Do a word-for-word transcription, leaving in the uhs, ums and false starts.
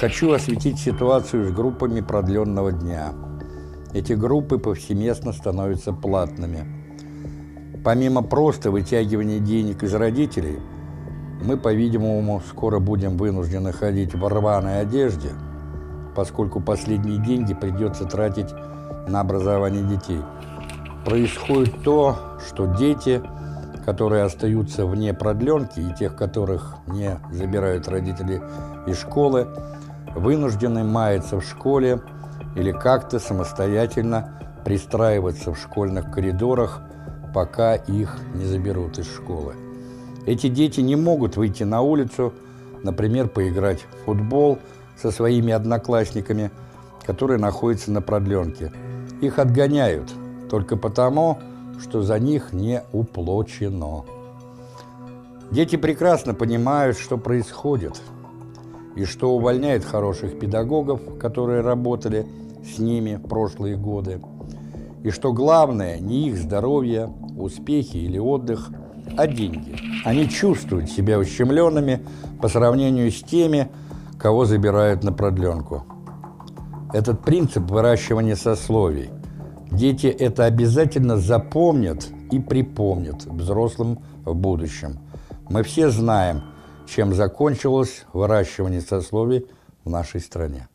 Хочу осветить ситуацию с группами продленного дня. Эти группы повсеместно становятся платными. Помимо просто вытягивания денег из родителей, мы, по-видимому, скоро будем вынуждены ходить в рваной одежде, поскольку последние деньги придется тратить на образование детей. Происходит то, что дети, которые остаются вне продленки, и тех, которых не забирают родители из школы, вынуждены маяться в школе или как-то самостоятельно пристраиваться в школьных коридорах, пока их не заберут из школы. Эти дети не могут выйти на улицу, например, поиграть в футбол со своими одноклассниками, которые находятся на продленке. Их отгоняют только потому, что за них не уплочено. Дети прекрасно понимают, что происходит, и что увольняет хороших педагогов, которые работали с ними в прошлые годы, и что главное не их здоровье, успехи или отдых, а деньги. Они чувствуют себя ущемленными по сравнению с теми, кого забирают на продленку. Этот принцип выращивания сословий. Дети это обязательно запомнят и припомнят взрослым в будущем. Мы все знаем, чем закончилось выращивание сословий в нашей стране.